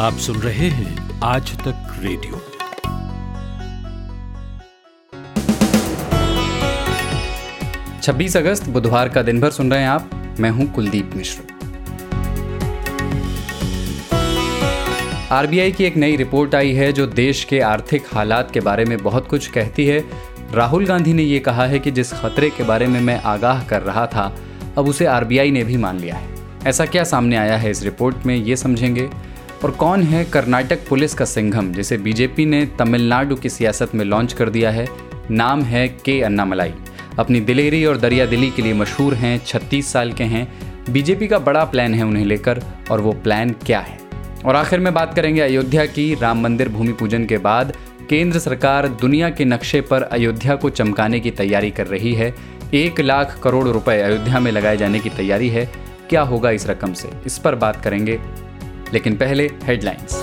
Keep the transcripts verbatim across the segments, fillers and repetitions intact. आप सुन रहे हैं आज तक रेडियो। छब्बीस अगस्त बुधवार का दिन भर सुन रहे हैं आप। मैं हूं कुलदीप मिश्र। आरबीआई की एक नई रिपोर्ट आई है जो देश के आर्थिक हालात के बारे में बहुत कुछ कहती है। राहुल गांधी ने ये कहा है कि जिस खतरे के बारे में मैं आगाह कर रहा था, अब उसे आरबीआई ने भी मान लिया है। ऐसा क्या सामने आया है इस रिपोर्ट में, ये समझेंगे। और कौन है कर्नाटक पुलिस का सिंघम जिसे बीजेपी ने तमिलनाडु की सियासत में लॉन्च कर दिया है। नाम है के अन्नामलाई। अपनी दिलेरी और दरियादिली के लिए मशहूर हैं। छत्तीस साल के हैं। बीजेपी का बड़ा प्लान है उन्हें लेकर, और वो प्लान क्या है। और आखिर में बात करेंगे अयोध्या की। राम मंदिर भूमि पूजन के बाद केंद्र सरकार दुनिया के नक्शे पर अयोध्या को चमकाने की तैयारी कर रही है। एक लाख करोड़ रुपए अयोध्या में लगाए जाने की तैयारी है। क्या होगा इस रकम से, इस पर बात करेंगे। लेकिन पहले हेडलाइंस।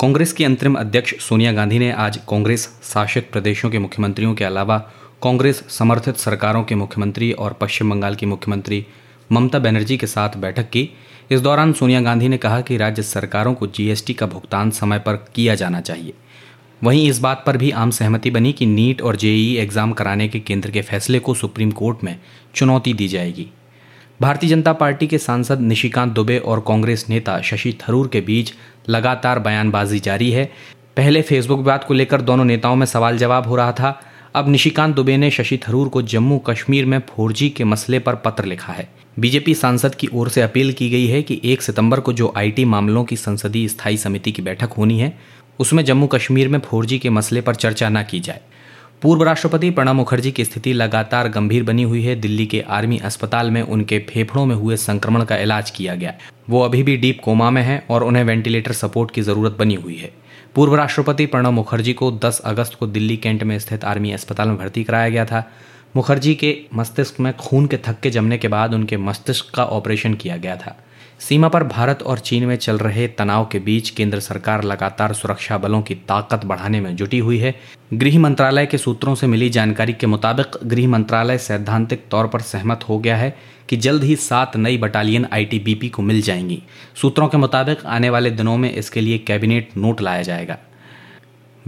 कांग्रेस की अंतरिम अध्यक्ष सोनिया गांधी ने आज कांग्रेस शासित प्रदेशों के मुख्यमंत्रियों के अलावा कांग्रेस समर्थित सरकारों के मुख्यमंत्री और पश्चिम बंगाल की मुख्यमंत्री ममता बनर्जी के साथ बैठक की। इस दौरान सोनिया गांधी ने कहा कि राज्य सरकारों को जीएसटी का भुगतान समय पर किया जाना चाहिए। वहीं इस बात पर भी आम सहमति बनी कि नीट और जेईई एग्जाम कराने के केंद्र के फैसले को सुप्रीम कोर्ट में चुनौती दी जाएगी। भारतीय जनता पार्टी के सांसद निशिकांत दुबे और कांग्रेस नेता शशि थरूर के बीच लगातार बयानबाजी जारी है। पहले फेसबुक बात को लेकर दोनों नेताओं में सवाल जवाब हो रहा था। अब निशिकांत दुबे ने शशि थरूर को जम्मू कश्मीर में फोर जी के मसले पर पत्र लिखा है। बीजेपी सांसद की ओर से अपील की गई है कि एक सितंबर को जो आईटी मामलों की संसदीय स्थायी समिति की बैठक होनी है, उसमें जम्मू कश्मीर में फोर जी के मसले पर चर्चा न की जाए। पूर्व राष्ट्रपति प्रणब मुखर्जी की स्थिति लगातार गंभीर बनी हुई है। दिल्ली के आर्मी अस्पताल में उनके फेफड़ों में हुए संक्रमण का इलाज किया गया। वो अभी भी डीप कोमा में हैं और उन्हें वेंटिलेटर सपोर्ट की ज़रूरत बनी हुई है। पूर्व राष्ट्रपति प्रणब मुखर्जी को दस अगस्त को दिल्ली कैंट में स्थित आर्मी अस्पताल में भर्ती कराया गया था। मुखर्जी के मस्तिष्क में खून के थक्के जमने के बाद उनके मस्तिष्क का ऑपरेशन किया गया था। सीमा पर भारत और चीन में चल रहे तनाव के बीच केंद्र सरकार लगातार सुरक्षा बलों की ताकत बढ़ाने में जुटी हुई है। गृह मंत्रालय के सूत्रों से मिली जानकारी के मुताबिक गृह मंत्रालय सैद्धांतिक तौर पर सहमत हो गया है कि जल्द ही सात नई बटालियन आईटीबीपी को मिल जाएंगी। सूत्रों के मुताबिक आने वाले दिनों में इसके लिए कैबिनेट नोट लाया जाएगा।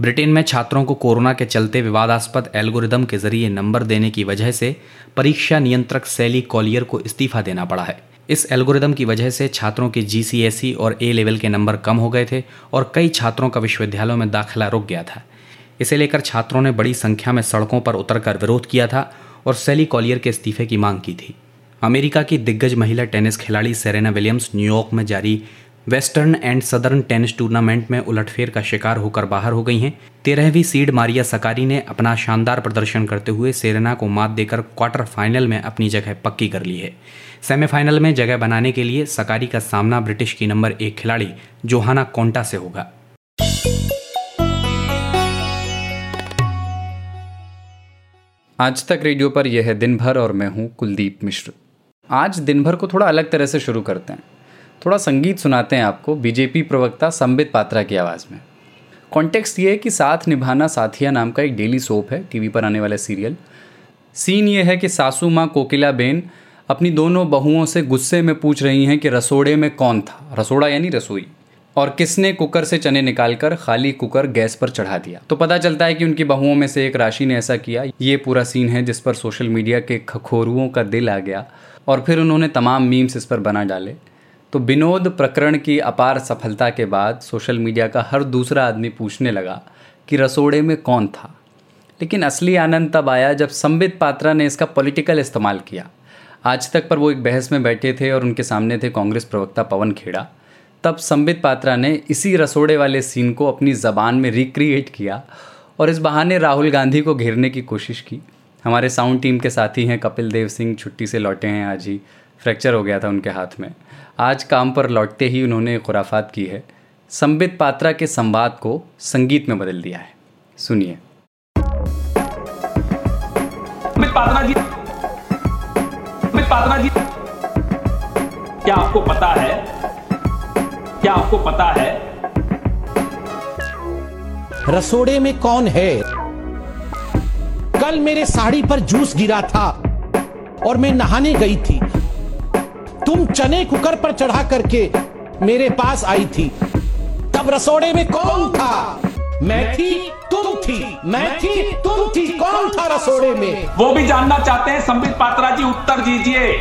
ब्रिटेन में छात्रों को कोरोना के चलते विवादास्पद एल्गोरिदम के जरिए नंबर देने की वजह से परीक्षा नियंत्रक सैली कॉलियर को इस्तीफा देना पड़ा है। इस एल्गोरिदम की वजह से छात्रों के जीसीएसई और ए लेवल के नंबर कम हो गए थे और कई छात्रों का विश्वविद्यालयों में दाखिला रुक गया था। इसे लेकर छात्रों ने बड़ी संख्या में सड़कों पर उतरकर विरोध किया था और सैली कॉलियर के इस्तीफे की मांग की थी। अमेरिका की दिग्गज महिला टेनिस खिलाड़ी सेरेना विलियम्स न्यूयॉर्क में जारी western and southern tennis tournament में उलटफेर का शिकार होकर बाहर हो गई हैं। तेरहवीं सीड मारिया सकारी ने अपना शानदार प्रदर्शन करते हुए सेरेना को मात देकर क्वार्टर फाइनल में अपनी जगह पक्की कर ली है। सेमीफाइनल में जगह बनाने के लिए सकारी का सामना ब्रिटिश की नंबर एक खिलाड़ी जोहाना कौंटा से होगा। आज तक रेडियो पर यह है दिन भर और मैं हूं कुलदीप मिश्र। आज दिन भर को थोड़ा अलग तरह से शुरू करते हैं। थोड़ा संगीत सुनाते हैं आपको, बीजेपी प्रवक्ता संबित पात्रा की आवाज़ में। कॉन्टेक्स्ट ये है कि साथ निभाना साथिया नाम का एक डेली सोप है, टीवी पर आने वाला सीरियल। सीन ये है कि सासू माँ कोकिला बेन अपनी दोनों बहुओं से गुस्से में पूछ रही हैं कि रसोड़े में कौन था, रसोड़ा यानी रसोई, और किसने कुकर से चने निकालकर खाली कुकर गैस पर चढ़ा दिया। तो पता चलता है कि उनकी बहुओं में से एक राशि ने ऐसा किया। ये पूरा सीन है जिस पर सोशल मीडिया के खखोरुओं का दिल आ गया और फिर उन्होंने तमाम मीम्स इस पर बना डाले। तो विनोद प्रकरण की अपार सफलता के बाद सोशल मीडिया का हर दूसरा आदमी पूछने लगा कि रसोड़े में कौन था। लेकिन असली आनंद तब आया जब संबित पात्रा ने इसका पॉलिटिकल इस्तेमाल किया। आज तक पर वो एक बहस में बैठे थे और उनके सामने थे कांग्रेस प्रवक्ता पवन खेड़ा। तब संबित पात्रा ने इसी रसोड़े वाले सीन को अपनी ज़बान में रिक्रिएट किया और इस बहाने राहुल गांधी को घेरने की कोशिश की। हमारे साउंड टीम के साथी हैं कपिल देव सिंह, छुट्टी से लौटे हैं आज ही। फ्रैक्चर हो गया था उनके हाथ में। आज काम पर लौटते ही उन्होंने खुराफात की है। संबित पात्रा के संवाद को संगीत में बदल दिया है, सुनिए। संबित पात्रा जी, संबित पात्रा जी, क्या आपको पता है, क्या आपको पता है रसोड़े में कौन है? कल मेरे साड़ी पर जूस गिरा था और मैं नहाने गई थी तुम चने कुकर पर चढ़ा करके मेरे पास आई थी, तब रसोड़े में कौन था? मैं थी, तुम थी, मैं थी, तुम थी, कौन था रसोड़े में? वो भी जानना चाहते हैं संबित पात्रा जी, उत्तर दीजिए।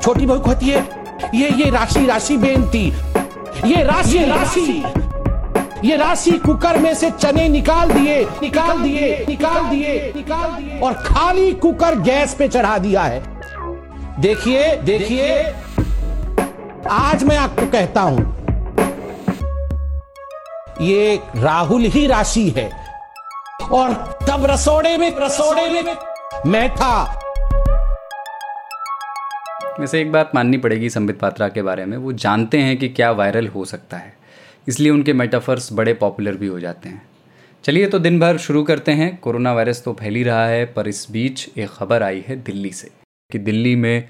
छोटी बहू कहती है ये ये राशि राशि बेन थी, ये राशि राशि ये राशि कुकर में से चने निकाल दिए निकाल दिए निकाल दिए निकाल दिए और खाली कुकर गैस पे चढ़ा दिया है। देखिए देखिए आज मैं आपको कहता हूं ये राहुल ही राशि है, और तब रसोड़े में रसोड़े में मैं था। वैसे एक बात माननी पड़ेगी संबित पात्रा के बारे में, वो जानते हैं कि क्या वायरल हो सकता है, इसलिए उनके मेटाफर्स बड़े पॉपुलर भी हो जाते हैं। चलिए तो दिन भर शुरू करते हैं। कोरोना वायरस तो फैल ही रहा है, पर इस बीच एक खबर आई है दिल्ली से कि दिल्ली में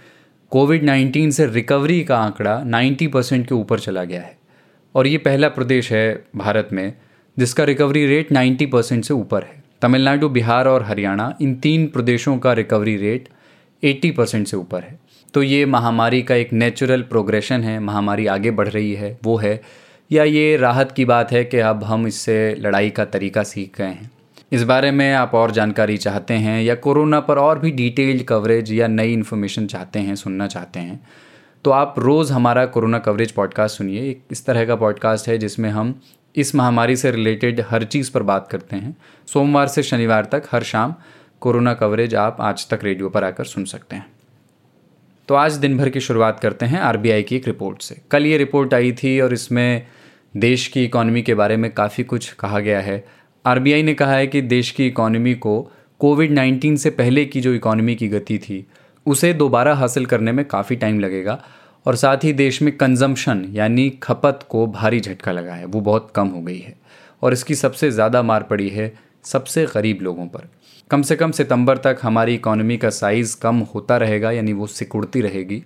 कोविड नाइन्टीन से रिकवरी का आंकड़ा नब्बे परसेंट के ऊपर चला गया है, और ये पहला प्रदेश है भारत में जिसका रिकवरी रेट नब्बे परसेंट से ऊपर है। तमिलनाडु, बिहार और हरियाणा, इन तीन प्रदेशों का रिकवरी रेट अस्सी परसेंट से ऊपर है। तो ये महामारी का एक नेचुरल प्रोग्रेशन है, महामारी आगे बढ़ रही है वो है, या ये राहत की बात है कि अब हम इससे लड़ाई का तरीका सीख गए हैं। इस बारे में आप और जानकारी चाहते हैं या कोरोना पर और भी डिटेल्ड कवरेज या नई इन्फॉर्मेशन चाहते हैं, सुनना चाहते हैं, तो आप रोज़ हमारा कोरोना कवरेज पॉडकास्ट सुनिए। एक इस तरह का पॉडकास्ट है जिसमें हम इस महामारी से रिलेटेड हर चीज़ पर बात करते हैं। सोमवार से शनिवार तक हर शाम कोरोना कवरेज आप आज तक रेडियो पर आकर सुन सकते हैं। तो आज दिन भर की शुरुआत करते हैं आर बी आई की एक रिपोर्ट से। कल ये रिपोर्ट आई थी और इसमें देश की इकॉनमी के बारे में काफ़ी कुछ कहा गया है। आर बी आई ने कहा है कि देश की इकॉनमी को कोविड नाइन्टीन से पहले की जो इकॉनमी की गति थी उसे दोबारा हासिल करने में काफ़ी टाइम लगेगा, और साथ ही देश में कंजम्पशन यानी खपत को भारी झटका लगा है, वो बहुत कम हो गई है, और इसकी सबसे ज़्यादा मार पड़ी है सबसे गरीब लोगों पर। कम से कम सितंबर तक हमारी इकॉनमी का साइज़ कम होता रहेगा, यानी वो सिकुड़ती रहेगी।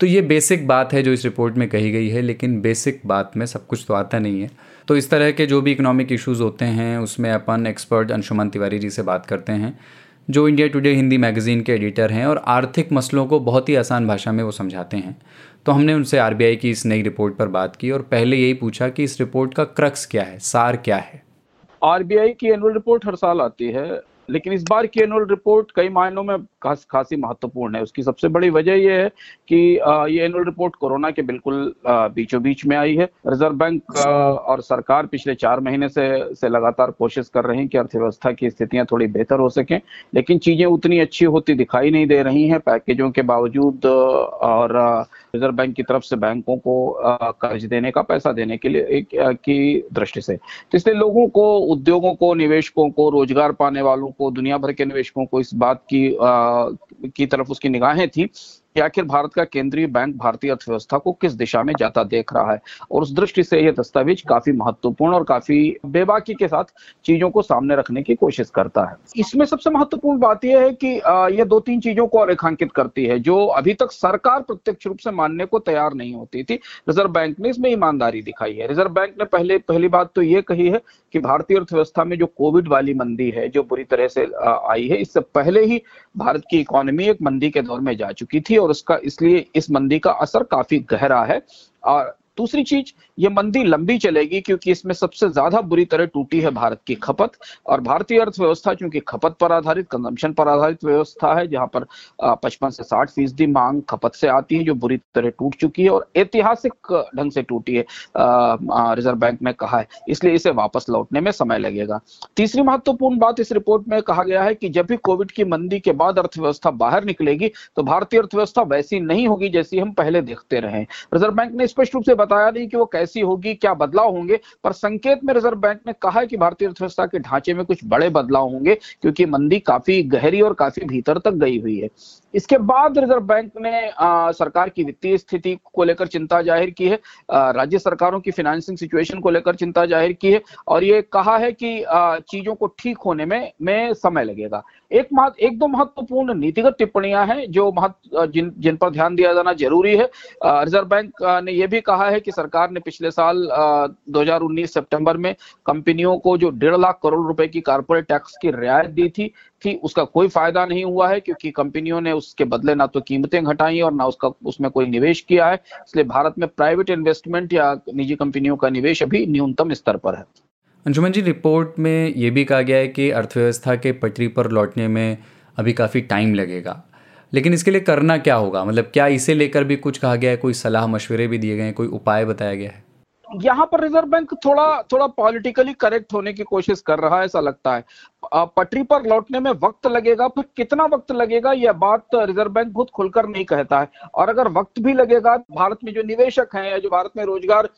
तो ये बेसिक बात है जो इस रिपोर्ट में कही गई है, लेकिन बेसिक बात में सब कुछ तो आता नहीं है। तो इस तरह के जो भी इकोनॉमिक इश्यूज़ होते हैं उसमें अपन एक्सपर्ट अंशुमन तिवारी जी से बात करते हैं, जो इंडिया टुडे हिंदी मैगज़ीन के एडिटर हैं, और आर्थिक मसलों को बहुत ही आसान भाषा में वो समझाते हैं। तो हमने उनसे आर बी आई की इस नई रिपोर्ट पर बात की और पहले यही पूछा कि इस रिपोर्ट का क्रक्स क्या है, सार क्या है। आर बी आई की एनुअल रिपोर्ट हर साल आती है, लेकिन इस बार की एनुअल रिपोर्ट कई मायनों में खास खासी महत्वपूर्ण है। उसकी सबसे बड़ी वजह यह है कि ये एनुअल रिपोर्ट कोरोना के बिल्कुल बीचों बीच में आई है। रिजर्व बैंक और सरकार पिछले चार महीने से से लगातार कोशिश कर रही हैं कि अर्थव्यवस्था की स्थितियां थोड़ी बेहतर हो सकें, लेकिन चीज़ें उतनी अच्छी होती दिखाई नहीं दे रही हैं पैकेजों के बावजूद, और रिजर्व बैंक की तरफ से बैंकों को कर्ज देने का पैसा देने के लिए की दृष्टि से। तो इसलिए लोगों को, उद्योगों को, निवेशकों को, रोजगार पाने वालों को, दुनिया भर के निवेशकों को इस बात की आ, की तरफ उसकी निगाहें थी कि आखिर भारत का केंद्रीय बैंक भारतीय अर्थव्यवस्था को किस दिशा में जाता देख रहा है, और उस दृष्टि से यह दस्तावेज काफी महत्वपूर्ण और काफी बेबाकी के साथ चीजों को सामने रखने की कोशिश करता है। इसमें सबसे महत्वपूर्ण बात यह है कि यह दो तीन चीजों को रेखांकित करती है जो अभी तक सरकार प्रत्यक्ष रूप से मानने को तैयार नहीं होती थी। रिजर्व बैंक ने इसमें ईमानदारी दिखाई है। रिजर्व बैंक ने पहले पहली बात तो ये कही है कि भारतीय अर्थव्यवस्था में जो कोविड वाली मंदी है, जो बुरी तरह से आई है, इससे पहले ही भारत की इकोनॉमी एक मंदी के दौर में जा चुकी थी, और उसका इसलिए इस मंदी का असर काफी गहरा है। और दूसरी चीज, ये मंदी लंबी चलेगी क्योंकि इसमें सबसे ज्यादा बुरी तरह टूटी है भारत की खपत, और भारतीय अर्थव्यवस्था चूंकि खपत पर आधारित, कंजम्पशन पर आधारित व्यवस्था है, जहां पर पचपन से साठ फीसदी मांग खपत से आती है जो बुरी तरह टूट चुकी है और ऐतिहासिक ढंग से टूटी है, रिजर्व बैंक ने कहा है, इसलिए इसे वापस लौटने में समय लगेगा। तीसरी महत्वपूर्ण बात, इस रिपोर्ट में कहा गया है कि जब भी कोविड की मंदी के बाद अर्थव्यवस्था बाहर निकलेगी तो भारतीय अर्थव्यवस्था वैसी नहीं होगी जैसी हम पहले देखते रहे। रिजर्व बैंक ने स्पष्ट रूप से बताया नहीं कि वो कैसी होगी, क्या बदलाव होंगे, पर संकेत में रिजर्व बैंक ने कहा है कि भारतीय अर्थव्यवस्था के ढांचे में कुछ बड़े बदलाव होंगे क्योंकि मंदी काफी गहरी और काफी भीतर तक गई हुई है। इसके बाद रिजर्व बैंक ने आ, सरकार की वित्तीय स्थिति को लेकर चिंता जाहिर की है, आ, राज्य सरकारों की फाइनेंसिंग सिचुएशन को लेकर चिंता जाहिर की है, और ये कहा है कि आ, चीजों को ठीक होने में, में समय लगेगा। एक महत्व एक दो महत्वपूर्ण नीतिगत टिप्पणियां हैं जो महत्व जिन जिन पर ध्यान दिया जाना जरूरी है। रिजर्व बैंक ने यह भी कहा है कि सरकार ने पिछले साल दो हज़ार उन्नीस सितंबर में कंपनियों को जो डेढ़ लाख करोड़ रुपए की कॉर्पोरेट टैक्स की रियायत दी थी थी उसका कोई फायदा नहीं हुआ है, क्योंकि कंपनियों ने उसके बदले ना तो कीमतें घटाई और ना उसका उसमें कोई निवेश किया है। इसलिए भारत में प्राइवेट इन्वेस्टमेंट या निजी कंपनियों का निवेश अभी न्यूनतम स्तर पर है। अंजुमन जी, रिपोर्ट में ये भी कहा गया है कि अर्थव्यवस्था के पटरी पर लौटने में अभी काफ़ी टाइम लगेगा, लेकिन इसके लिए करना क्या होगा? मतलब क्या इसे लेकर भी कुछ कहा गया है, कोई सलाह मशवरे भी दिए गए हैं, कोई उपाय बताया गया है? यहाँ पर रिजर्व बैंक थोड़ा थोड़ा पॉलिटिकली करेक्ट होने की कोशिश कर रहा है ऐसा लगता है। पटरी पर लौटने में वक्त लगेगा, फिर कितना वक्त लगेगा यह बात रिजर्व बैंक बहुत खुलकर नहीं कहता है। और अगर वक्त भी लगेगा, भारत में जो निवेशक हैं या जो भारत में रोजगार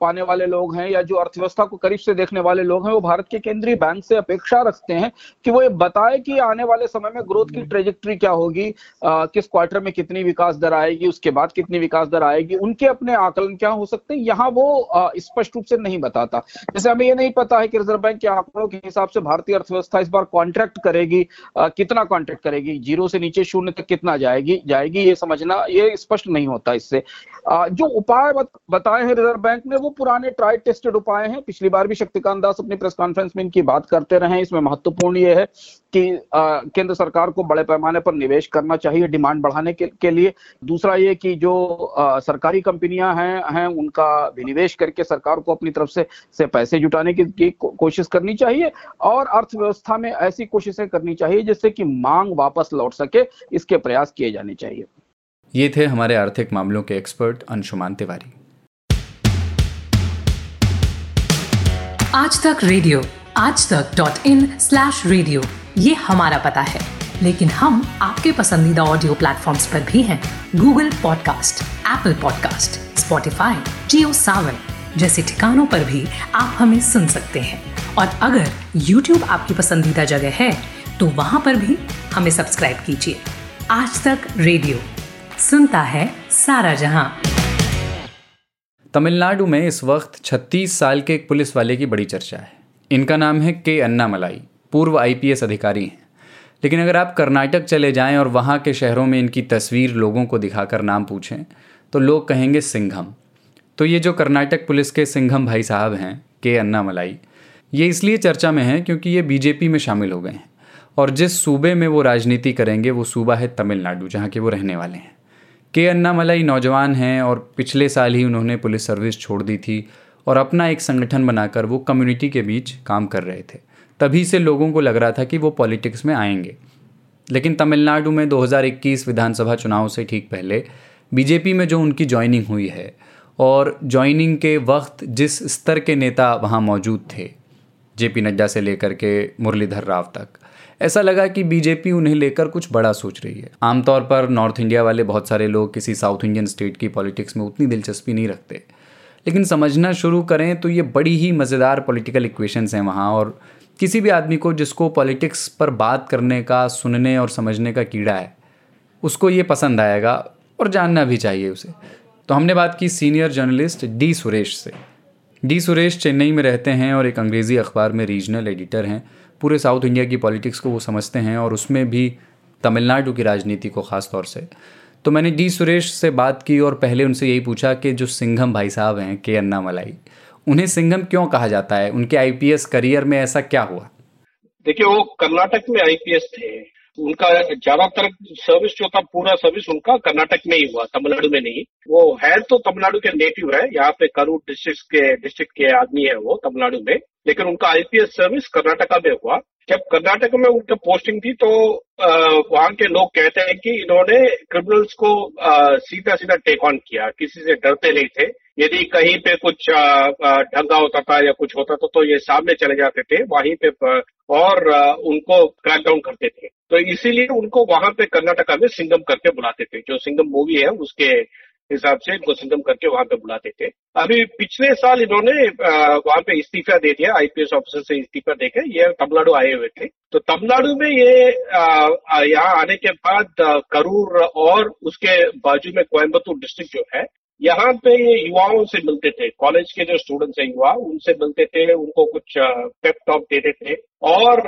पाने वाले लोग हैं या जो अर्थव्यवस्था को करीब से देखने वाले लोग हैं, वो भारत के केंद्रीय बैंक से अपेक्षा रखते हैं कि वो ये बताए कि आने वाले समय में ग्रोथ की ट्रेजेक्ट्री क्या होगी, किस क्वार्टर में कितनी विकास दर आएगी, उसके बाद कितनी विकास दर आएगी, उनके अपने आकलन क्या हो सकते हैं। यहाँ वो स्पष्ट रूप से नहीं बताता। जैसे हमें ये नहीं पता है कि रिजर्व बैंक के आंकड़ों के हिसाब से भारतीय अर्थव्यवस्था इस बार कॉन्ट्रैक्ट करेगी, आ, कितना कॉन्ट्रैक्ट करेगी, जीरो से नीचे शून्य तक कितना जाएगी जाएगी ये समझना ये स्पष्ट नहीं होता। इससे आ, जो उपाय बत, बताए हैं रिजर्व बैंक ने वो पुराने ट्राई टेस्टेड उपाय हैं। पिछली बार भी शक्तिकांत दास अपनी प्रेस कॉन्फ्रेंस में इनकी बात करते रहे। इसमें महत्वपूर्ण ये है कि आ, केंद्र सरकार को बड़े पैमाने पर निवेश करना चाहिए डिमांड बढ़ाने के, के लिए। दूसरा ये कि जो आ, सरकारी कंपनियां हैं हैं उनका विनिवेश करके सरकार को अपनी तरफ से से पैसे जुटाने की, की को, कोशिश करनी चाहिए और अर्थव्यवस्था में ऐसी कोशिशें करनी चाहिए जिससे कि मांग वापस लौट सके, इसके प्रयास किए जाने चाहिए। ये थे हमारे आर्थिक मामलों के एक्सपर्ट अंशुमन तिवारी। आज तक रेडियो आज तक डॉट इन स्लैश रेडियो ये हमारा पता है, लेकिन हम आपके पसंदीदा ऑडियो प्लेटफॉर्म्स पर भी हैं। Google podcast, Apple podcast, Spotify, Jio Saavn जैसे ठिकानों पर भी आप हमें सुन सकते हैं। और अगर YouTube आपकी पसंदीदा जगह है तो वहाँ पर भी हमें सब्सक्राइब कीजिए। आज तक रेडियो सुनता है सारा जहां। तमिलनाडु में इस वक्त छत्तीस साल के एक पुलिस वाले की बड़ी चर्चा है। इनका नाम है के अन्नामलाई, पूर्व आई पी एस अधिकारी हैं। लेकिन अगर आप कर्नाटक चले जाएं और वहाँ के शहरों में इनकी तस्वीर लोगों को दिखाकर नाम पूछें तो लोग कहेंगे सिंघम। तो ये जो कर्नाटक पुलिस के सिंघम भाई साहब हैं के अन्नामलाई, ये इसलिए चर्चा में हैं क्योंकि ये बीजेपी में शामिल हो गए हैं और जिस सूबे में वो राजनीति करेंगे वो सूबा है तमिलनाडु, जहाँ के वो रहने वाले हैं। के अन्नामलाई नौजवान हैं और पिछले साल ही उन्होंने पुलिस सर्विस छोड़ दी थी और अपना एक संगठन बनाकर वो कम्युनिटी के बीच काम कर रहे थे। तभी से लोगों को लग रहा था कि वो पॉलिटिक्स में आएंगे, लेकिन तमिलनाडु में दो हज़ार इक्कीस विधानसभा चुनाव से ठीक पहले बीजेपी में जो उनकी जॉइनिंग हुई है और जॉइनिंग के वक्त जिस स्तर के नेता वहाँ मौजूद थे, जेपी नड्डा से लेकर के मुरलीधर राव तक, ऐसा लगा कि बीजेपी उन्हें लेकर कुछ बड़ा सोच रही है। आमतौर पर नॉर्थ इंडिया वाले बहुत सारे लोग किसी साउथ इंडियन स्टेट की पॉलिटिक्स में उतनी दिलचस्पी नहीं रखते, लेकिन समझना शुरू करें तो ये बड़ी ही मज़ेदार पॉलिटिकल इक्वेशंस हैं वहाँ। और किसी भी आदमी को जिसको पॉलिटिक्स पर बात करने का, सुनने और समझने का कीड़ा है, उसको ये पसंद आएगा और जानना भी चाहिए उसे। तो हमने बात की सीनियर जर्नलिस्ट डी सुरेश से। डी सुरेश चेन्नई में रहते हैं और एक अंग्रेज़ी अखबार में रीजनल एडिटर हैं। पूरे साउथ इंडिया की पॉलिटिक्स को वो समझते हैं और उसमें भी तमिलनाडु की राजनीति को ख़ास तौर से। तो मैंने डी सुरेश से बात की और पहले उनसे यही पूछा कि जो सिंघम भाई साहब हैं के अन्नामलाई, उन्हें सिंघम क्यों कहा जाता है? उनके आई पी एस करियर में ऐसा क्या हुआ? देखिए, वो कर्नाटक में आई पी एस थे। उनका ज्यादातर सर्विस जो था, पूरा सर्विस उनका कर्नाटक में ही हुआ, तमिलनाडु में नहीं। वो है तो तमिलनाडु के नेटिव है, यहाँ पे करूर डिस्ट्रिक्ट के डिस्ट्रिक्ट के आदमी है वो तमिलनाडु में, लेकिन उनका I P S service Karnataka में हुआ। जब कर्नाटक में उनका पोस्टिंग थी तो वहाँ के लोग कहते हैं कि इन्होंने क्रिमिनल्स को सीधा सीधा टेक ऑन किया, किसी से डरते नहीं थे। यदि कहीं पे कुछ ढंगा होता था या कुछ होता था तो ये सामने चले जाते थे वहीं पे और उनको क्रैकडाउन करते थे। तो इसीलिए उनको वहां पे कर्नाटका में सिंघम करके बुलाते थे। जो सिंघम मूवी है उसके हिसाब से इनको सिंघम करके वहां पे बुलाते थे। अभी पिछले साल इन्होंने वहां पे इस्तीफा दे दिया, आई पी एस ऑफिसर से इस्तीफा देकर ये तमिलनाडु आए हुए थे। तो तमिलनाडु में ये यहाँ आने के बाद करूर और उसके बाजू में कोयम्बतूर डिस्ट्रिक्ट जो है यहाँ पे ये युवाओं से मिलते थे, कॉलेज के जो स्टूडेंट्स हैं युवा, उनसे मिलते थे, उनको कुछ पेप टॉक देते थे और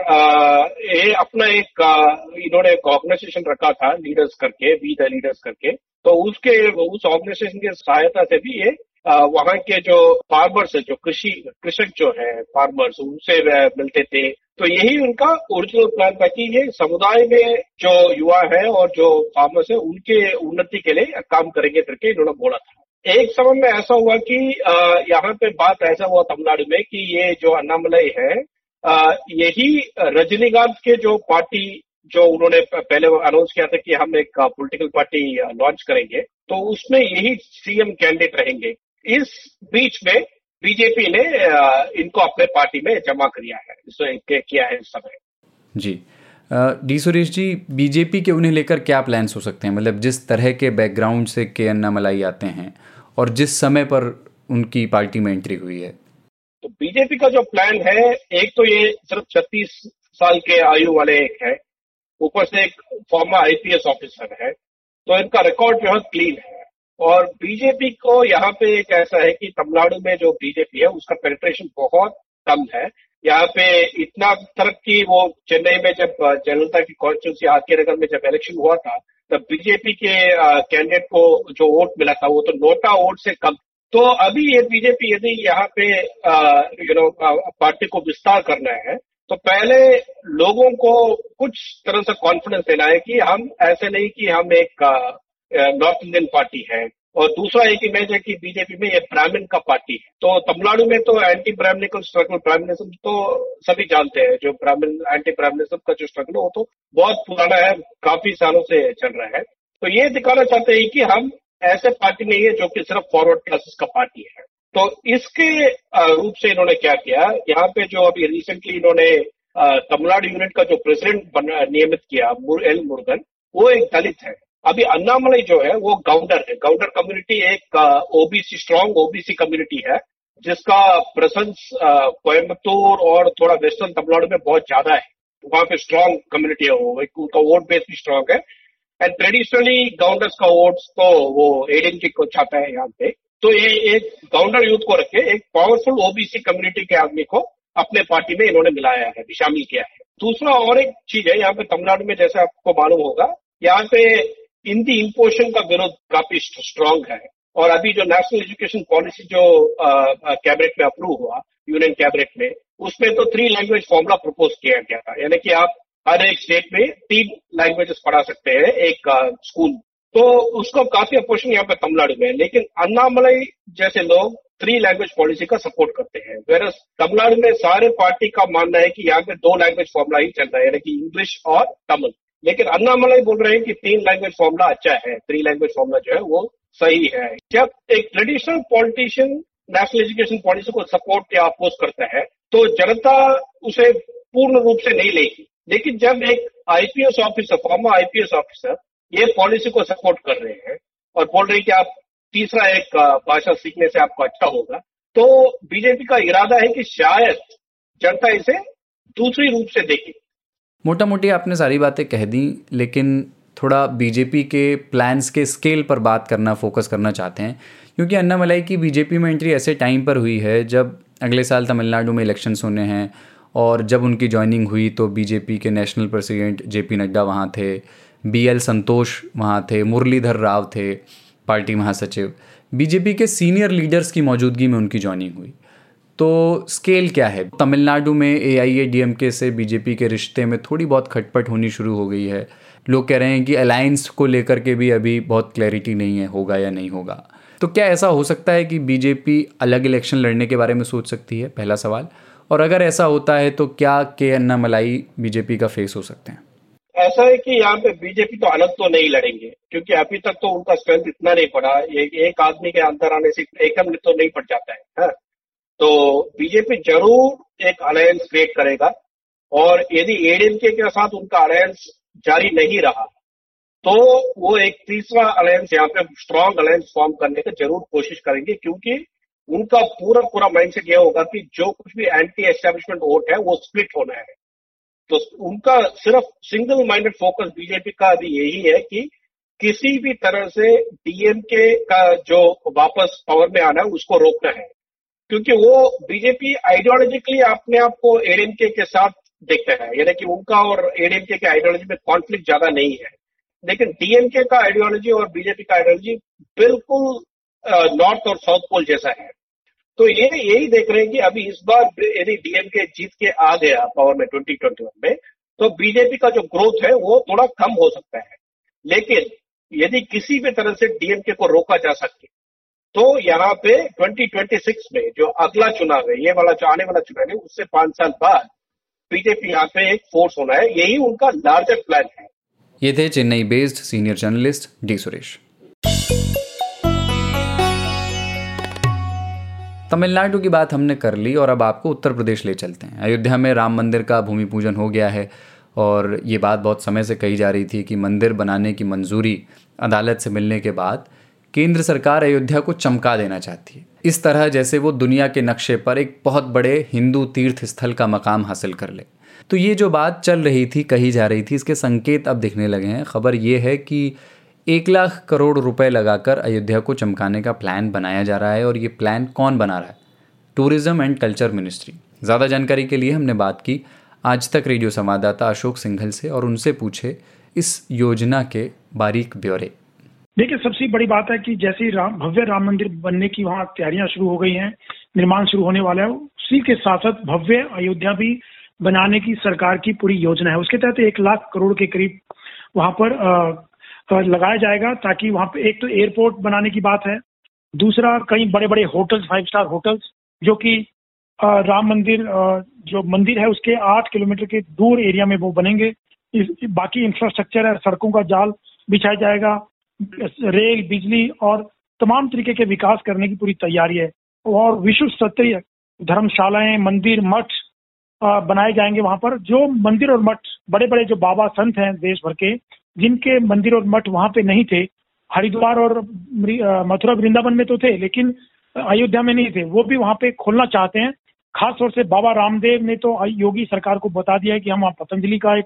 ये अपना एक इन्होंने एक ऑर्गेनाइजेशन रखा था लीडर्स करके, वी द लीडर्स करके, तो उसके उस ऑर्गेनाइजेशन की सहायता से भी ये वहाँ के जो फार्मर्स है, जो कृषि कृषक जो है फार्मर्स, उनसे मिलते थे। तो यही उनका ओरिजिनल प्लान था कि ये समुदाय में जो युवा है और जो फार्मर्स है उनके उन्नति के लिए काम करेंगे करके इन्होंने बोला था। एक समय में ऐसा हुआ कि यहाँ पे बात ऐसा हुआ तमिलनाडु में कि ये जो अन्नामलाई है, यही रजनीकांत के जो पार्टी जो उन्होंने पहले अनाउंस किया था कि हम एक पॉलिटिकल पार्टी लॉन्च करेंगे, तो उसमें यही सीएम कैंडिडेट रहेंगे। इस बीच में बीजेपी ने इनको अपने पार्टी में जमा किया है, इसको किया है इस समय। G D Suresh ji, BJP के उन्हें लेकर क्या प्लान्स हो सकते हैं? मतलब जिस तरह के बैकग्राउंड से के अन्नामलाई आते हैं और जिस समय पर उनकी पार्टी में एंट्री हुई है, तो बीजेपी का जो प्लान है, एक तो ये सिर्फ छत्तीस साल के आयु वाले एक है, ऊपर से एक फॉर्मर आईपीएस ऑफिसर है, तो इनका रिकॉर्ड जो है क्लीन है। और बीजेपी को यहाँ पे एक ऐसा है कि तमिलनाडु में जो बीजेपी है उसका पेनिट्रेशन बहुत कम है यहाँ पे, इतना तरक कि वो चेन्नई में जब जनता की कॉन्स्टिट्यूंसी आर के नगर में जब इलेक्शन हुआ था, तब बीजेपी के कैंडिडेट को जो वोट मिला था वो तो नोटा वोट से कम। तो अभी ये बीजेपी यदि यहाँ पे यू नो पार्टी को विस्तार करना है, तो पहले लोगों को कुछ तरह से कॉन्फिडेंस देना है कि हम ऐसे नहीं कि हम एक नॉर्थ इंडियन पार्टी है। और दूसरा एक इमेज है कि बीजेपी में ये ब्राह्मण का पार्टी है, तो तमिलनाडु में तो एंटी ब्राह्मणिकल स्ट्रगल, ब्राह्मणिज्म तो सभी जानते हैं, जो ब्राह्मण एंटी ब्राह्मणिज्म का जो स्ट्रगल है वो तो बहुत पुराना है, काफी सालों से चल रहा है। तो ये दिखाना चाहते हैं कि हम ऐसे पार्टी नहीं है जो कि सिर्फ फॉरवर्ड क्लासेस का पार्टी है। तो इसके रूप से इन्होंने क्या किया, यहाँ पे जो अभी रिसेंटली इन्होंने तमिलनाडु यूनिट का जो प्रेसिडेंट नियमित किया एल मुरुगन, वो एक दलित है। अभी अन्नामलाई जो है वो गौंडर है, गौंडर कम्युनिटी एक ओबीसी स्ट्रांग ओबीसी कम्युनिटी है जिसका प्रेजेंस कोयम्बतूर और थोड़ा वेस्टर्न तमिलनाडु में बहुत ज्यादा है, वहां पे स्ट्रांग कम्युनिटी है, वो उनका वोट बेस भी स्ट्रांग है। एंड ट्रेडिशनली गौंडर्स का वोट तो वो एडीएमके को छाता है यहाँ पे। तो ये एक गौंडर यूथ को रखे, एक पावरफुल ओबीसी कम्युनिटी के आदमी को अपने पार्टी में इन्होंने मिलाया है, शामिल किया है। दूसरा और एक चीज है यहाँ पे तमिलनाडु में, जैसे आपको मालूम होगा यहाँ पे हिंदी इंपोर्शन का विरोध काफी स्ट्रांग है। और अभी जो नेशनल एजुकेशन पॉलिसी जो कैबिनेट में अप्रूव हुआ यूनियन कैबिनेट में, उसमें तो थ्री लैंग्वेज फॉर्मूला प्रपोज किया गया था, यानी कि आप हर एक स्टेट में तीन लैंग्वेजेस पढ़ा सकते हैं एक स्कूल, तो उसको काफी अपोजिशन यहाँ पे तमिलनाडु में। लेकिन अन्नामलाई जैसे लोग थ्री लैंग्वेज पॉलिसी का सपोर्ट करते हैं, वेरस तमिलनाडु में सारे पार्टी का मानना है कि यहाँ पे दो लैंग्वेज फॉर्मूला ही चल रहा है, यानी कि इंग्लिश और तमिल। लेकिन अन्नामलाई बोल रहे हैं कि तीन लैंग्वेज फॉर्मूला अच्छा है, थ्री लैंग्वेज फॉर्मूला जो है वो सही है। जब एक traditional politician national education policy को सपोर्ट या अपोज करता है तो जनता उसे पूर्ण रूप से नहीं लेगी, लेकिन जब एक IPS officer, former IPS officer ये पॉलिसी को सपोर्ट कर रहे हैं और बोल रहे हैं कि आप तीसरा एक भाषा सीखने से आपको अच्छा होगा, तो बीजेपी का इरादा है कि शायद जनता इसे दूसरी रूप से देखे। मोटा मोटी आपने सारी बातें कह दी, लेकिन थोड़ा बीजेपी के प्लान्स के स्केल पर बात करना, फोकस करना चाहते हैं, क्योंकि अन्नामलाई की बीजेपी में एंट्री ऐसे टाइम पर हुई है जब अगले साल तमिलनाडु में इलेक्शंस होने हैं। और जब उनकी जॉइनिंग हुई तो बीजेपी के national president J P Nadda वहाँ थे, बी एल संतोष वहाँ थे, मुरलीधर राव थे पार्टी महासचिव, बीजेपी के सीनियर लीडर्स की मौजूदगी में उनकी जॉइनिंग हुई। तो स्केल क्या है? तमिलनाडु में एआईएडीएमके से बीजेपी के रिश्ते में थोड़ी बहुत खटपट होनी शुरू हो गई है, लोग कह रहे हैं कि अलायंस को लेकर के भी अभी बहुत क्लैरिटी नहीं है, होगा या नहीं होगा। तो क्या ऐसा हो सकता है कि बीजेपी अलग इलेक्शन लड़ने के बारे में सोच सकती है, पहला सवाल। और अगर ऐसा होता है तो क्या के अन्नामलाई बीजेपी का फेस हो सकते हैं? ऐसा है कि यहाँ पे बीजेपी तो अलग तो नहीं लड़ेंगे, क्योंकि अभी तक तो उनका स्ट्रेंथ इतना नहीं पड़ा, एक आदमी के अंदर आने से एकम तो नहीं पड़ जाता है हा? तो बीजेपी जरूर एक अलायंस क्रिएट करेगा। और यदि एडीएमके के साथ उनका अलायंस जारी नहीं रहा तो वो एक तीसरा अलायंस यहाँ पे स्ट्रांग अलायंस फॉर्म करने की जरूर कोशिश करेंगे, क्योंकि उनका पूरा पूरा माइंडसेट यह होगा कि जो कुछ भी एंटी एस्टेब्लिशमेंट वोट है वो स्प्लिट होना है। तो उनका सिर्फ सिंगल माइंडेड फोकस बीजेपी का अभी यही है कि किसी भी तरह से डीएमके का जो वापस पावर में आना है उसको रोकना है, क्योंकि वो बीजेपी आइडियोलॉजिकली अपने आप को एडीएमके के साथ देखता है, यानी कि उनका और एडीएमके के आइडियोलॉजी में कॉन्फ्लिक्ट ज्यादा नहीं है। लेकिन डीएमके का आइडियोलॉजी और बीजेपी का आइडियोलॉजी बिल्कुल नॉर्थ और साउथ पोल जैसा है। तो ये यही देख रहे हैं कि अभी इस बार यदि डीएमके जीत के आ गया पावर में ट्वेंटी ट्वेंटी वन में, तो बीजेपी का जो ग्रोथ है वो थोड़ा कम हो सकता है। लेकिन यदि किसी भी तरह से डीएमके को रोका जा सके तो यहाँ पे ट्वेंटी ट्वेंटी सिक्स में जो अगला चुनाव है, ये वाला जो आने वाला चुनाव है, उससे पांच साल बाद बीजेपी यहाँ पे एक फोर्स होना है, यही उनका लार्जर प्लान है। ये थे Chennai based senior journalist D Suresh. Tamil Nadu की बात हमने कर ली और अब आपको उत्तर प्रदेश ले चलते हैं। अयोध्या में राम मंदिर का भूमि पूजन हो गया है और ये बात बहुत समय से कही जा रही थी कि मंदिर बनाने की मंजूरी अदालत से मिलने के बाद केंद्र सरकार अयोध्या को चमका देना चाहती है, इस तरह जैसे वो दुनिया के नक्शे पर एक बहुत बड़े हिंदू तीर्थ स्थल का मकाम हासिल कर ले। तो ये जो बात चल रही थी, कही जा रही थी, इसके संकेत अब दिखने लगे हैं। खबर ये है कि एक लाख करोड़ रुपए लगाकर अयोध्या को चमकाने का प्लान बनाया जा रहा है और ये प्लान कौन बना रहा है? Tourism and culture ministry. ज़्यादा जानकारी के लिए हमने बात की आज तक रेडियो संवाददाता अशोक सिंघल से और उनसे पूछे इस योजना के बारीक ब्यौरे। देखिए, सबसे बड़ी बात है कि जैसे ही राम भव्य राम मंदिर बनने की वहाँ तैयारियां शुरू हो गई हैं, निर्माण शुरू होने वाला है, उसी के साथ साथ भव्य अयोध्या भी बनाने की सरकार की पूरी योजना है। उसके तहत एक लाख करोड़ के करीब वहाँ पर आ, लगाया जाएगा ताकि वहाँ पे एक तो एयरपोर्ट बनाने की बात है, दूसरा कई बड़े बड़े होटल्स, फाइव स्टार होटल्स, जो कि राम मंदिर आ, जो मंदिर है उसके आठ किलोमीटर के दूर एरिया में वो बनेंगे। इस, बाकी इंफ्रास्ट्रक्चर है, सड़कों का जाल बिछाया जाएगा, रेल, बिजली और तमाम तरीके के विकास करने की पूरी तैयारी है। और विश्व स्तरीय धर्मशालाएं, मंदिर, मठ बनाए जाएंगे वहां पर। जो मंदिर और मठ, बड़े बड़े जो बाबा संत हैं देश भर के, जिनके मंदिर और मठ वहां पे नहीं थे, हरिद्वार और मथुरा वृंदावन में तो थे लेकिन अयोध्या में नहीं थे, वो भी वहां पे खोलना चाहते हैं। खासतौर से बाबा रामदेव ने तो योगी सरकार को बता दिया है कि हम वहाँ पतंजलि का एक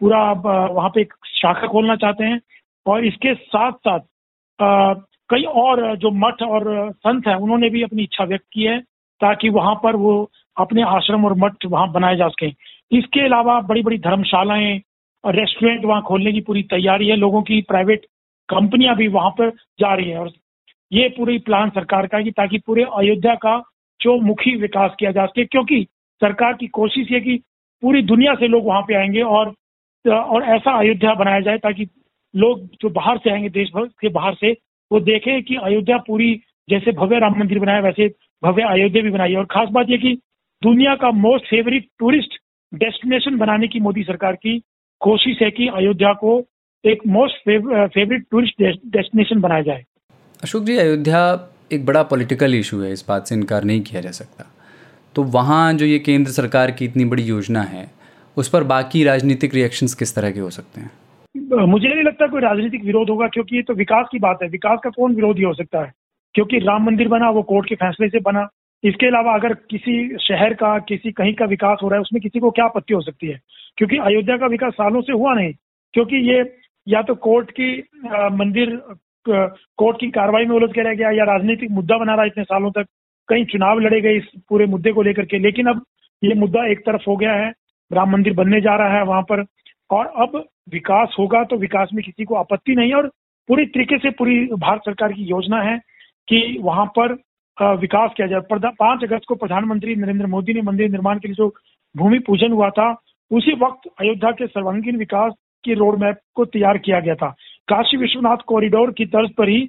पूरा वहां पे एक शाखा खोलना चाहते हैं। और इसके साथ साथ कई और जो मठ और संत हैं उन्होंने भी अपनी इच्छा व्यक्त की है ताकि वहां पर वो अपने आश्रम और मठ वहां बनाए जा सकें। इसके अलावा बड़ी बड़ी धर्मशालाएं और रेस्टोरेंट वहां खोलने की पूरी तैयारी है। लोगों की प्राइवेट कंपनियां भी वहां पर जा रही हैं और ये पूरी प्लान सरकार का है कि ताकि पूरे अयोध्या का चौमुखी विकास किया जा सके, क्योंकि सरकार की कोशिश है कि पूरी दुनिया से लोग वहां पर आएंगे और, और ऐसा अयोध्या बनाया जाए ताकि लोग जो बाहर से आएंगे, देश भर के बाहर से, वो देखें कि अयोध्या पूरी जैसे भव्य राम मंदिर बनाया वैसे भव्य अयोध्या भी बनाई। और खास बात यह कि दुनिया का मोस्ट फेवरेट टूरिस्ट डेस्टिनेशन बनाने की मोदी सरकार की कोशिश है कि अयोध्या को एक मोस्ट फेवरेट टूरिस्ट डेस्टिनेशन बनाया जाए। अशोक जी, अयोध्या एक बड़ा पॉलिटिकल इशू है, इस बात से इनकार नहीं किया जा सकता। तो वहाँ जो ये केंद्र सरकार की इतनी बड़ी योजना है उस पर बाकी राजनीतिक रिएक्शंस किस तरह के हो सकते हैं? मुझे नहीं लगता कोई राजनीतिक विरोध होगा, क्योंकि ये तो विकास की बात है, विकास का कौन विरोध ही हो सकता है, क्योंकि राम मंदिर बना वो कोर्ट के फैसले से बना। इसके अलावा अगर किसी शहर का, किसी कहीं का विकास हो रहा है उसमें किसी को क्या आपत्ति हो सकती है, क्योंकि अयोध्या का विकास सालों से हुआ नहीं, क्योंकि ये या तो कोर्ट की आ, मंदिर आ, कोर्ट की कार्रवाई में उलझ के रह गया या राजनीतिक मुद्दा बना रहा है इतने सालों तक। कई चुनाव लड़े गए इस पूरे मुद्दे को लेकर के, लेकिन अब ये मुद्दा एक तरफ हो गया है, राम मंदिर बनने जा रहा है वहां पर और अब विकास होगा तो विकास में किसी को आपत्ति नहीं है। और पूरी तरीके से पूरी भारत सरकार की योजना है कि वहां पर विकास किया जाए। पांच अगस्त को प्रधानमंत्री नरेंद्र मोदी ने मंदिर निर्माण के लिए जो भूमि पूजन हुआ था उसी वक्त अयोध्या के सर्वांगीण विकास की रोड मैप को तैयार किया गया था। काशी विश्वनाथ कॉरिडोर की तर्ज पर ही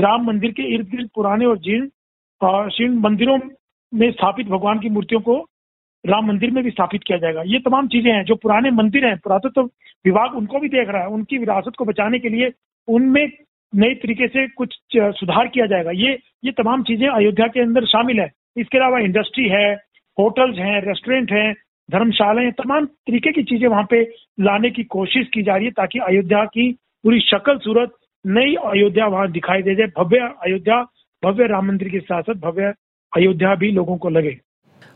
राम मंदिर के इर्द गिर्द पुराने और जीर्ण शिव मंदिरों में स्थापित भगवान की मूर्तियों को राम मंदिर में भी स्थापित किया जाएगा। ये तमाम चीजें हैं, जो पुराने मंदिर हैं, पुरातत्व विभाग उनको भी देख रहा है, उनकी विरासत को बचाने के लिए उनमें नए तरीके से कुछ सुधार किया जाएगा। ये ये तमाम चीजें अयोध्या के अंदर शामिल है। इसके अलावा इंडस्ट्री है, होटल्स हैं, रेस्टोरेंट हैं, धर्मशालाएं, तमाम तरीके की चीजें वहां पे लाने की कोशिश की जा रही है ताकि अयोध्या की पूरी शक्ल सूरत, नई अयोध्या वहां दिखाई दे जाए। भव्य अयोध्या, भव्य राम मंदिर के साथ साथ भव्य अयोध्या भी लोगों को लगे।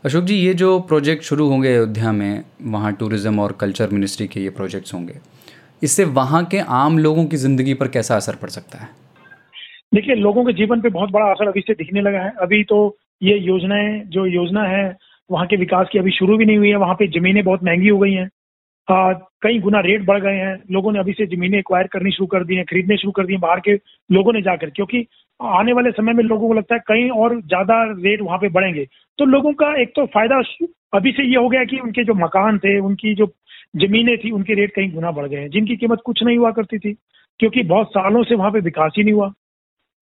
अशोक जी, ये जो प्रोजेक्ट शुरू होंगे अयोध्या में, वहाँ टूरिज़्म और कल्चर मिनिस्ट्री के ये प्रोजेक्ट्स होंगे, इससे वहाँ के आम लोगों की जिंदगी पर कैसा असर पड़ सकता है? देखिए, लोगों के जीवन पे बहुत बड़ा असर अभी से दिखने लगा है। अभी तो ये योजनाएं जो योजना है वहाँ के विकास की अभी शुरू भी नहीं हुई है। वहाँ पे जमीनें बहुत महंगी हो गई हैं, कई गुना रेट बढ़ गए हैं। लोगों ने अभी से जमीनें एक्वायर करनी शुरू कर दी हैं, खरीदने शुरू कर दिए बाहर के लोगों ने जाकर, क्योंकि आने वाले समय में लोगों को लगता है कहीं और ज्यादा रेट वहाँ पे बढ़ेंगे। तो लोगों का एक तो फायदा अभी से ये हो गया कि उनके जो मकान थे, उनकी जो जमीनें थी, उनके रेट कई गुना बढ़ गए हैं, जिनकी कीमत कुछ नहीं हुआ करती थी, क्योंकि बहुत सालों से वहाँ पे विकास ही नहीं हुआ।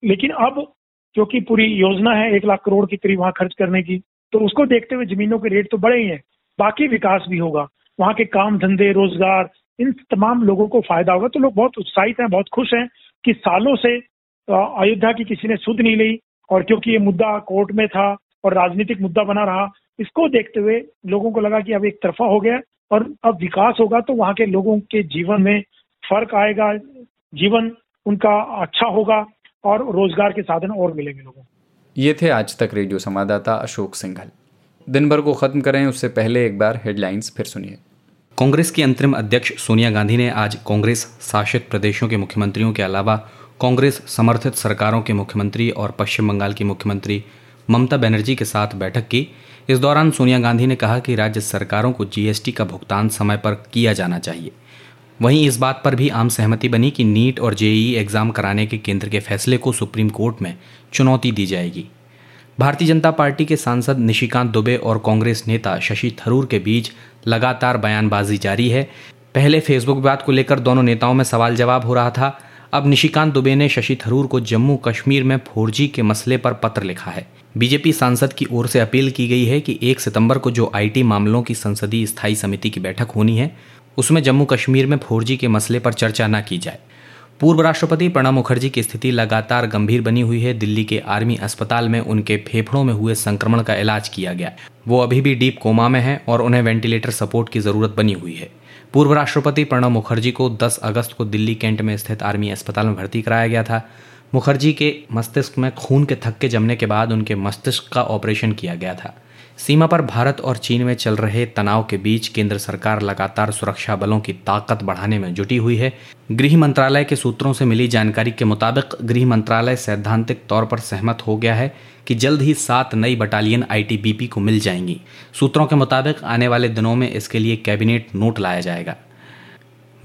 लेकिन अब क्योंकि पूरी योजना है एक लाख करोड़ के करीब वहाँ खर्च करने की, तो उसको देखते हुए जमीनों के रेट तो बढ़े ही हैं, बाकी विकास भी होगा, वहाँ के काम धंधे, रोजगार, इन तमाम लोगों को फायदा होगा। तो लोग बहुत उत्साहित हैं, बहुत खुश हैं कि सालों से अयोध्या की किसी ने सुध नहीं ली, और क्योंकि ये मुद्दा कोर्ट में था और राजनीतिक मुद्दा बना रहा, इसको देखते हुए लोगों को लगा कि अब एक तरफा हो गया और अब विकास होगा, तो वहाँ के लोगों के जीवन में फर्क आएगा, जीवन उनका अच्छा होगा और रोजगार के साधन और मिलेंगे लोगों को। ये थे आज तक रेडियो संवाददाता अशोक सिंघल। दिन भर को खत्म करें उससे पहले एक बार हेडलाइंस फिर सुनिए। कांग्रेस की अंतरिम अध्यक्ष सोनिया गांधी ने आज कांग्रेस शासित प्रदेशों के मुख्यमंत्रियों के अलावा कांग्रेस समर्थित सरकारों के मुख्यमंत्री और पश्चिम बंगाल की मुख्यमंत्री ममता बनर्जी के साथ बैठक की। इस दौरान सोनिया गांधी ने कहा कि राज्य सरकारों को जीएसटी का भुगतान समय पर किया जाना चाहिए। वहीं इस बात पर भी आम सहमति बनी कि नीट और जेईई एग्जाम कराने के केंद्र के फैसले को सुप्रीम कोर्ट में चुनौती दी जाएगी। भारतीय जनता पार्टी के सांसद निशिकांत दुबे और कांग्रेस नेता शशि थरूर के बीच लगातार बयानबाजी जारी है। पहले फेसबुक विवाद को लेकर दोनों नेताओं में सवाल जवाब हो रहा था। अब निशिकांत दुबे ने शशि थरूर को जम्मू कश्मीर में फोर जी के मसले पर पत्र लिखा है। बीजेपी सांसद की ओर से अपील की गई है कि एक सितंबर को जो आईटी मामलों की संसदीय स्थायी समिति की बैठक होनी है, उसमें जम्मू कश्मीर में फोर जी के मसले पर चर्चा न की जाए। पूर्व राष्ट्रपति प्रणब मुखर्जी की स्थिति लगातार गंभीर बनी हुई है। दिल्ली के आर्मी अस्पताल में उनके फेफड़ों में हुए संक्रमण का इलाज किया गया। वो अभी भी डीप कोमा में हैं और उन्हें वेंटिलेटर सपोर्ट की ज़रूरत बनी हुई है। पूर्व राष्ट्रपति प्रणब मुखर्जी को दस अगस्त को दिल्ली कैंट में स्थित आर्मी अस्पताल में भर्ती कराया गया था। मुखर्जी के मस्तिष्क में खून के थक्के जमने के बाद उनके मस्तिष्क का ऑपरेशन किया गया था। सीमा पर भारत और चीन में चल रहे तनाव के बीच केंद्र सरकार लगातार सुरक्षा बलों की ताकत बढ़ाने में जुटी हुई है। गृह मंत्रालय के सूत्रों से मिली जानकारी के मुताबिक गृह मंत्रालय सैद्धांतिक तौर पर सहमत हो गया है कि जल्द ही सात नई बटालियन आईटीबीपी को मिल जाएंगी। सूत्रों के मुताबिक आने वाले दिनों में इसके लिए कैबिनेट नोट लाया जाएगा।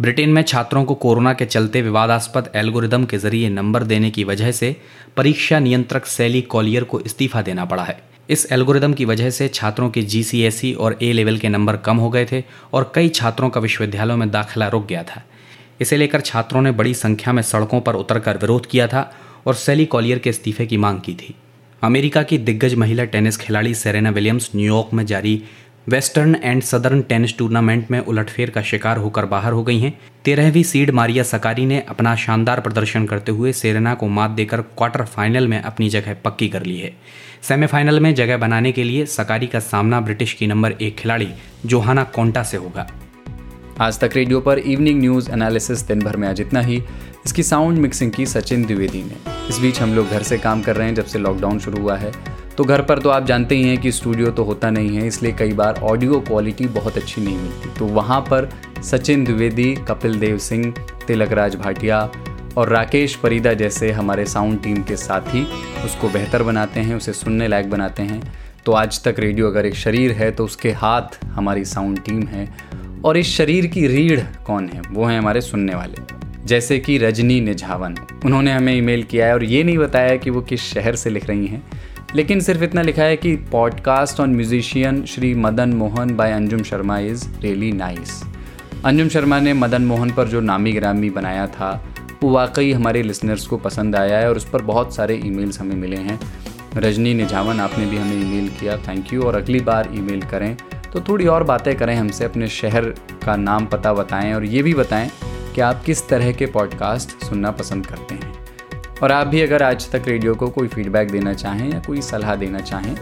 ब्रिटेन में छात्रों को कोरोना के चलते विवादास्पद एल्गोरिदम के जरिए नंबर देने की वजह से परीक्षा नियंत्रक सैली कॉलियर को इस्तीफा देना पड़ा है। इस एल्गोरिदम की वजह से छात्रों के जीसीएसई और ए लेवल के नंबर कम हो गए थे और कई छात्रों का विश्वविद्यालयों में दाखिला रुक गया था। इसे लेकर छात्रों ने बड़ी संख्या में सड़कों पर उतरकर विरोध किया था और सैली कॉलियर के इस्तीफे की मांग की थी। अमेरिका की दिग्गज महिला टेनिस खिलाड़ी सेरेना विलियम्स न्यूयॉर्क में जारी western and southern tennis tournament में उलटफेर का शिकार होकर बाहर हो गई हैं। तेरहवीं सीड मारिया सकारी ने अपना शानदार प्रदर्शन करते हुए सेरेना को मात देकर क्वार्टर फाइनल में अपनी जगह पक्की कर ली है। सेमीफाइनल में जगह बनाने के लिए सकारी का सामना ब्रिटिश की नंबर एक खिलाड़ी जोहाना कौंटा से होगा। आज तक रेडियो पर इवनिंग न्यूज़ एनालिसिस दिन भर में आज इतना ही। इसकी साउंड मिक्सिंग की सचिन द्विवेदी ने। इस बीच हम लोग घर से काम कर रहे हैं जब से लॉकडाउन शुरू हुआ है, तो घर पर तो आप जानते ही हैं कि स्टूडियो तो होता नहीं है, इसलिए कई बार ऑडियो क्वालिटी बहुत अच्छी नहीं मिलती। तो वहाँ पर सचिन द्विवेदी, कपिल देव सिंह, तिलक राज भाटिया और राकेश परीदा जैसे हमारे साउंड टीम के साथ ही उसको बेहतर बनाते हैं, उसे सुनने लायक बनाते हैं। तो आज तक रेडियो अगर एक शरीर है तो उसके हाथ हमारी साउंड टीम है, और इस शरीर की रीढ़ कौन है? वो हैं हमारे सुनने वाले, जैसे कि रजनी निझावन। उन्होंने हमें ईमेल किया है और ये नहीं बताया कि वो किस शहर से लिख रही हैं, लेकिन सिर्फ इतना लिखा है कि podcast on musician Shri Madan Mohan by Anjum Sharma is really nice. Anjum Sharma ने मदन मोहन पर जो नामी ग्रामी बनाया था वो वाकई हमारे लिसनर्स को पसंद आया है और उस पर बहुत सारे ईमेल्स हमें मिले हैं। रजनी निझावन, आपने भी हमें ईमेल किया, थैंक यू। और अगली बार ईमेल करें तो थोड़ी और बातें करें हमसे, अपने शहर का नाम पता बताएं और ये भी बताएं कि आप किस तरह के पॉडकास्ट सुनना पसंद करते हैं। और आप भी अगर आज तक रेडियो को कोई फीडबैक देना चाहें या कोई सलाह देना चाहें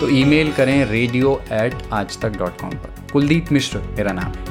तो ईमेल करें रेडियो एट आज तक डॉट कॉम पर। कुलदीप मिश्र मेरा नाम है।